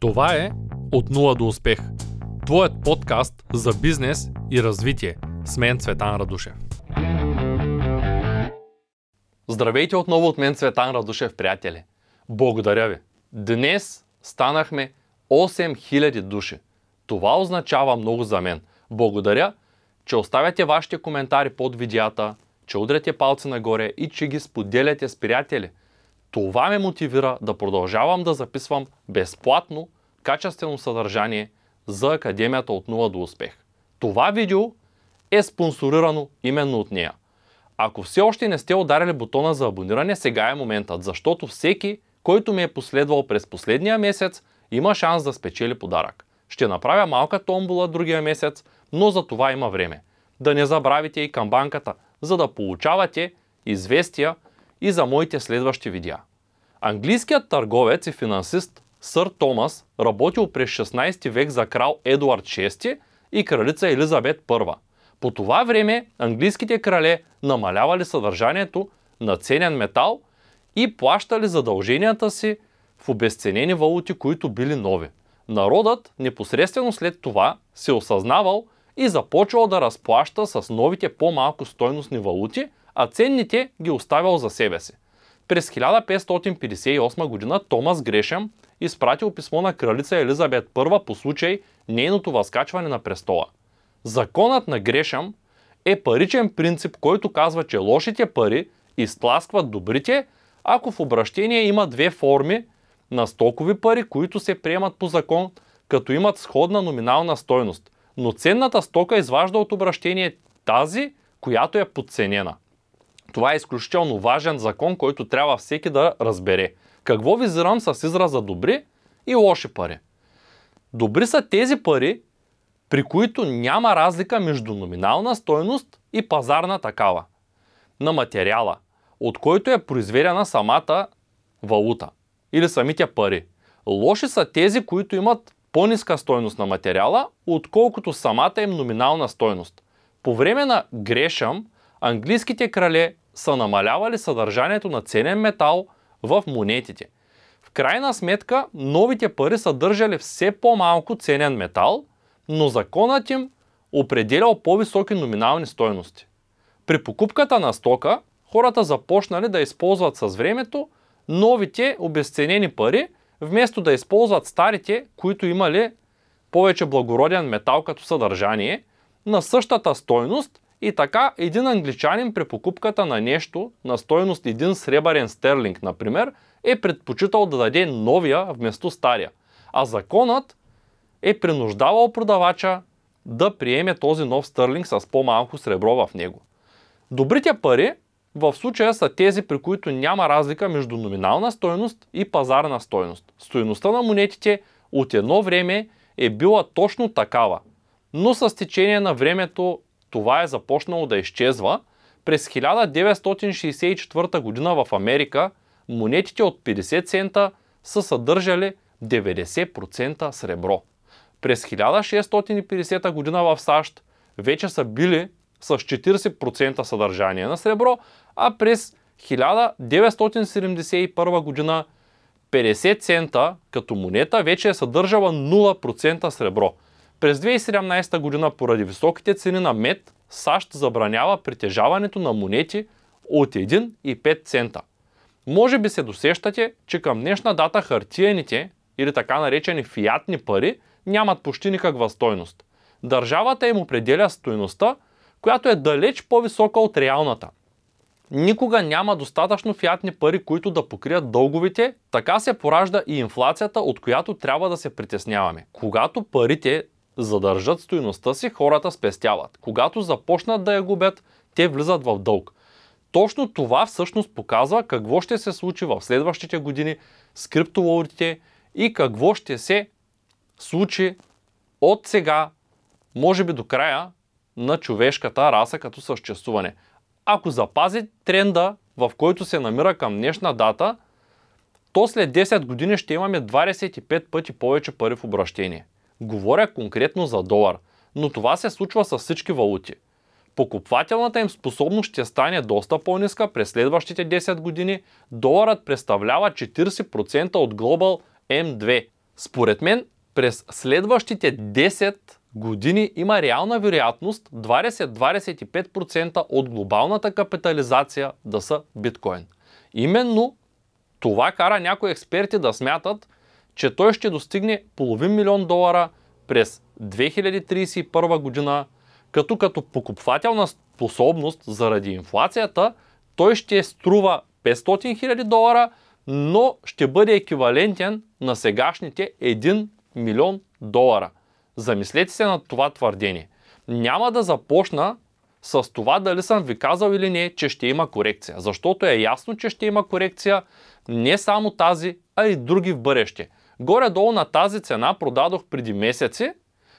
Това е От нула до успех. Твоят подкаст за бизнес и развитие. С мен Цветан Радушев. Здравейте отново от мен, Цветан Радушев, приятели. Благодаря ви. Днес станахме 8000 души. Това означава много за мен. Благодаря, че оставяте вашите коментари под видеята, че удряте палци нагоре и че ги споделяте с приятели. Това ме мотивира да продължавам да записвам безплатно качествено съдържание за Академията от нула до успех. Това видео е спонсорирано именно от нея. Ако все още не сте ударили бутона за абониране, сега е моментът, защото всеки, който ме е последвал през последния месец, има шанс да спечели подарък. Ще направя малка томбола другия месец, но за това има време. Да не забравите и камбанката, за да получавате известия и за моите следващи видеа. Английският търговец и финансист сър Томас работил през 16 век за крал Едуард VI и кралица Елизабет I. По това време английските крале намалявали съдържанието на ценен метал и плащали задълженията си в обезценени валути, които били нови. Народът непосредствено след това се осъзнавал и започвал да разплаща с новите по-малко стойностни валути, а ценните ги оставял за себе си. През 1558 година Томас Грешам изпратил писмо на кралица Елизабет I по случай нейното възкачване на престола. Законът на Грешам е паричен принцип, който казва, че лошите пари изтласкват добрите, ако в обращение има две форми на стокови пари, които се приемат по закон, като имат сходна номинална стойност. Но ценната стока изважда от обращение тази, която е подценена. Това е изключително важен закон, който трябва всеки да разбере. Какво визирам с израза добри и лоши пари? Добри са тези пари, при които няма разлика между номинална стойност и пазарна такава на материала, от който е произведена самата валута или самите пари. Лоши са тези, които имат по-ниска стойност на материала, отколкото самата им номинална стойност. По време на Грешам, английските крале са намалявали съдържанието на ценен метал в монетите. В крайна сметка, новите пари съдържали все по-малко ценен метал, но законът им определял по-високи номинални стойности. При покупката на стока, хората започнали да използват с времето новите обезценени пари, вместо да използват старите, които имали повече благороден метал като съдържание, на същата стойност. И така, един англичанин при покупката на нещо на стойност един сребърен стерлинг, например, е предпочитал да даде новия вместо стария. А законът е принуждавал продавача да приеме този нов стерлинг с по-малко сребро в него. Добрите пари в случая са тези, при които няма разлика между номинална стойност и пазарна стойност. Стойността на монетите от едно време е била точно такава, но с течение на времето това е започнало да изчезва. През 1964 година в Америка монетите от 50 цента са съдържали 90% сребро. През 1650 година в САЩ вече са били с 40% съдържание на сребро, а през 1971 година 50 цента като монета вече е съдържала 0% сребро. През 2017 година поради високите цени на мед, САЩ забранява притежаването на монети от 1 и 5 цента. Може би се досещате, че към днешна дата хартиените или така наречени фиатни пари нямат почти никаква стойност. Държавата им определя стойността, която е далеч по-висока от реалната. Никога няма достатъчно фиатни пари, които да покрият дълговите, така се поражда и инфлацията, от която трябва да се притесняваме. Когато парите задържат стойността си, хората спестяват. Когато започнат да я губят, те влизат в дълг. Точно това всъщност показва какво ще се случи в следващите години с криптовалутите и какво ще се случи от сега, може би до края на човешката раса като съществуване. Ако запази тренда, в който се намира към днешна дата, то след 10 години ще имаме 25 пъти повече пари в обращение. Говоря конкретно за долар, но това се случва с всички валути. Покупателната им способност ще стане доста по-ниска през следващите 10 години. Доларът представлява 40% от Global M2. Според мен, през следващите 10 години има реална вероятност 20-25% от глобалната капитализация да са биткойн. Именно това кара някои експерти да смятат, че той ще достигне $500 милиона през 2031 година, като покупвателна способност заради инфлацията той ще струва $500 хиляди, но ще бъде еквивалентен на сегашните $1 милион. Замислете се на това твърдение. Няма да започна с това дали съм ви казал или не, че ще има корекция. Защото е ясно, че ще има корекция не само тази, а и други в бъдеще. Горе-долу на тази цена продадох преди месеци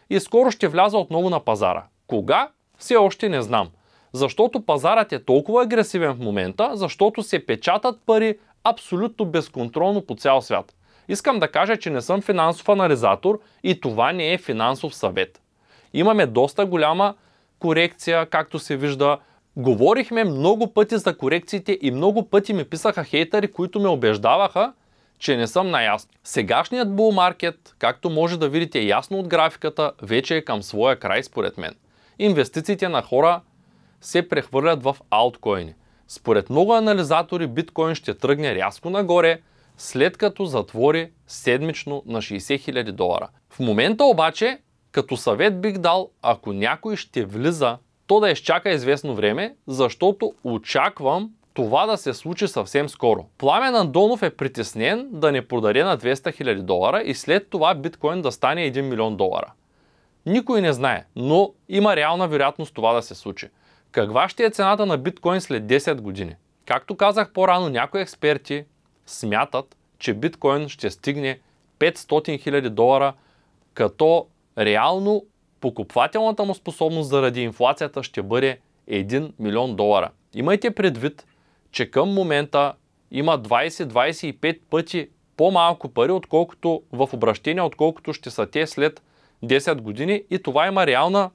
и скоро ще вляза отново на пазара. Кога? Все още не знам. Защото пазарът е толкова агресивен в момента, защото се печатат пари абсолютно безконтролно по цял свят. Искам да кажа, че не съм финансов анализатор и това не е финансов съвет. Имаме доста голяма корекция, както се вижда. Говорихме много пъти за корекциите и много пъти ми писаха хейтери, които ме убеждаваха, че не съм наясно. Сегашният bull market, както може да видите ясно от графиката, вече е към своя край според мен. Инвестициите на хора се прехвърлят в алткоини. Според много анализатори биткоин ще тръгне рязко нагоре, след като затвори седмично на $60 хиляди. В момента обаче, като съвет бих дал, ако някой ще влиза, то да изчака известно време, защото очаквам това да се случи съвсем скоро. Пламен Андонов е притеснен да не продаде на $200 хиляди и след това биткоин да стане $1 милион. Никой не знае, но има реална вероятност това да се случи. Каква ще е цената на биткоин след 10 години? Както казах по-рано, някои експерти смятат, че биткоин ще стигне $500 хиляди, като реално покупателната му способност заради инфлацията ще бъде $1 милион. Имайте предвид, че към момента има 20-25 пъти по-малко пари отколкото в обращение, отколкото ще са те след 10 години и това има реална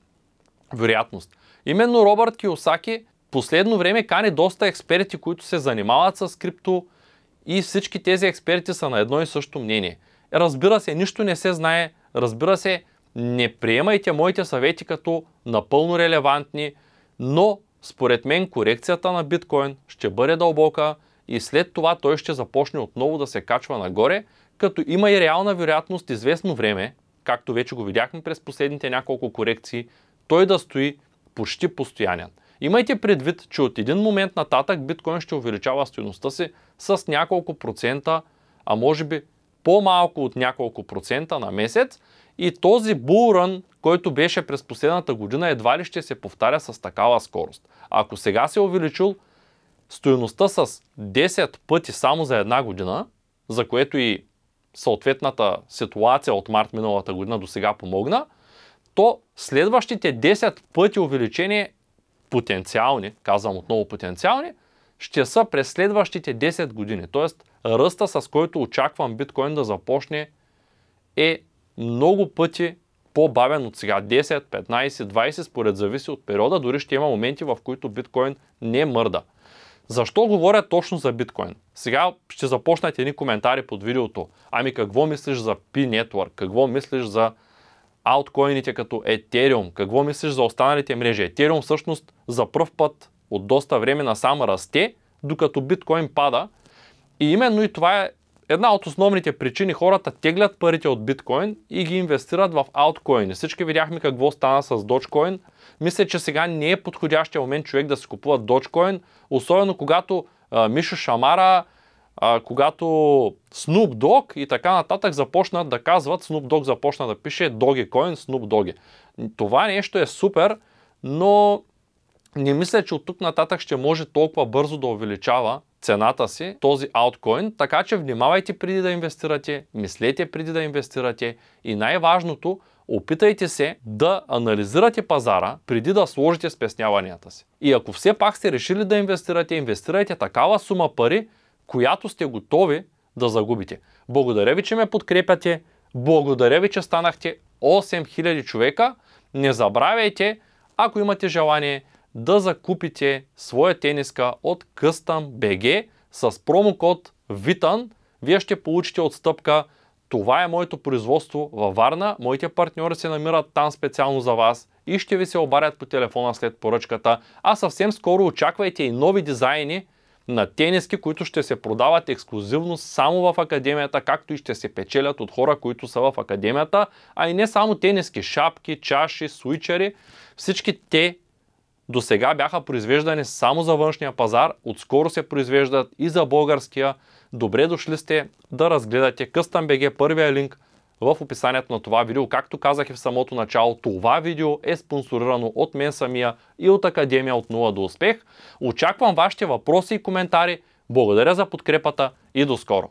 вероятност. Именно Робърт Киосаки последно време кани доста експерти, които се занимават с крипто и всички тези експерти са на едно и също мнение. Разбира се, нищо не се знае, разбира се, не приемайте моите съвети като напълно релевантни, но според мен корекцията на биткоин ще бъде дълбока и след това той ще започне отново да се качва нагоре, като има и реална вероятност известно време, както вече го видяхме през последните няколко корекции, той да стои почти постоянен. Имайте предвид, че от един момент нататък биткоин ще увеличава стойността си с няколко процента, а може би по-малко от няколко процента на месец и този булрън, който беше през последната година, едва ли ще се повтаря с такава скорост. Ако сега се е увеличил стойността с 10 пъти само за една година, за което и съответната ситуация от март миналата година до сега помогна, то следващите 10 пъти увеличение потенциални, казвам отново потенциални, ще са през следващите 10 години. Тоест, ръста, с който очаквам биткоин да започне, е много пъти по-бавен от сега. 10, 15, 20, според зависи от периода, дори ще има моменти, в които биткоин не мърда. Защо говоря точно за биткоин? Сега ще започнат едни коментари под видеото. Ами какво мислиш за P-Network? Какво мислиш за алткоините като Ethereum? Какво мислиш за останалите мрежи? Ethereum всъщност за пръв път от доста време насам расте, докато биткоин пада. И именно и това е една от основните причини хората теглят парите от биткоин и ги инвестират в алткоини. Всички видяхме какво стана с Dogecoin. Мисля, че сега не е подходящия момент човек да си купува Dogecoin, особено когато Мишо Шамара, когато Snoop Dogg и така нататък започнат да казват, Snoop Dogg започна да пише Dogecoin, Snoop Dogg. Това нещо е супер, но не мисля, че от тук нататък ще може толкова бързо да увеличава цената си този алткоин, така че внимавайте преди да инвестирате, мислете преди да инвестирате и най-важното, опитайте се да анализирате пазара преди да сложите спестяванията си. И ако все пак сте решили да инвестирате, инвестирайте такава сума пари, която сте готови да загубите. Благодаря ви, че ме подкрепяте, благодаря ви, че станахте 8000 човека. Не забравяйте, ако имате желание, да закупите своя тениска от Custom BG с промокод VITAN. Вие ще получите отстъпка. Това е моето производство във Варна, моите партньори се намират там специално за вас и ще ви се обадят по телефона след поръчката, а съвсем скоро очаквайте и нови дизайни на тениски, които ще се продават ексклюзивно само в академията, както и ще се печелят от хора, които са в академията, а и не само тениски, шапки, чаши, свичери, всички те до сега бяха произвеждани само за външния пазар, отскоро се произвеждат и за българския. Добре дошли сте да разгледате Custom BG, първия линк в описанието на това видео. Както казах и в самото начало, това видео е спонсорирано от мен самия и от Академия от нула до успех. Очаквам вашите въпроси и коментари. Благодаря за подкрепата и до скоро!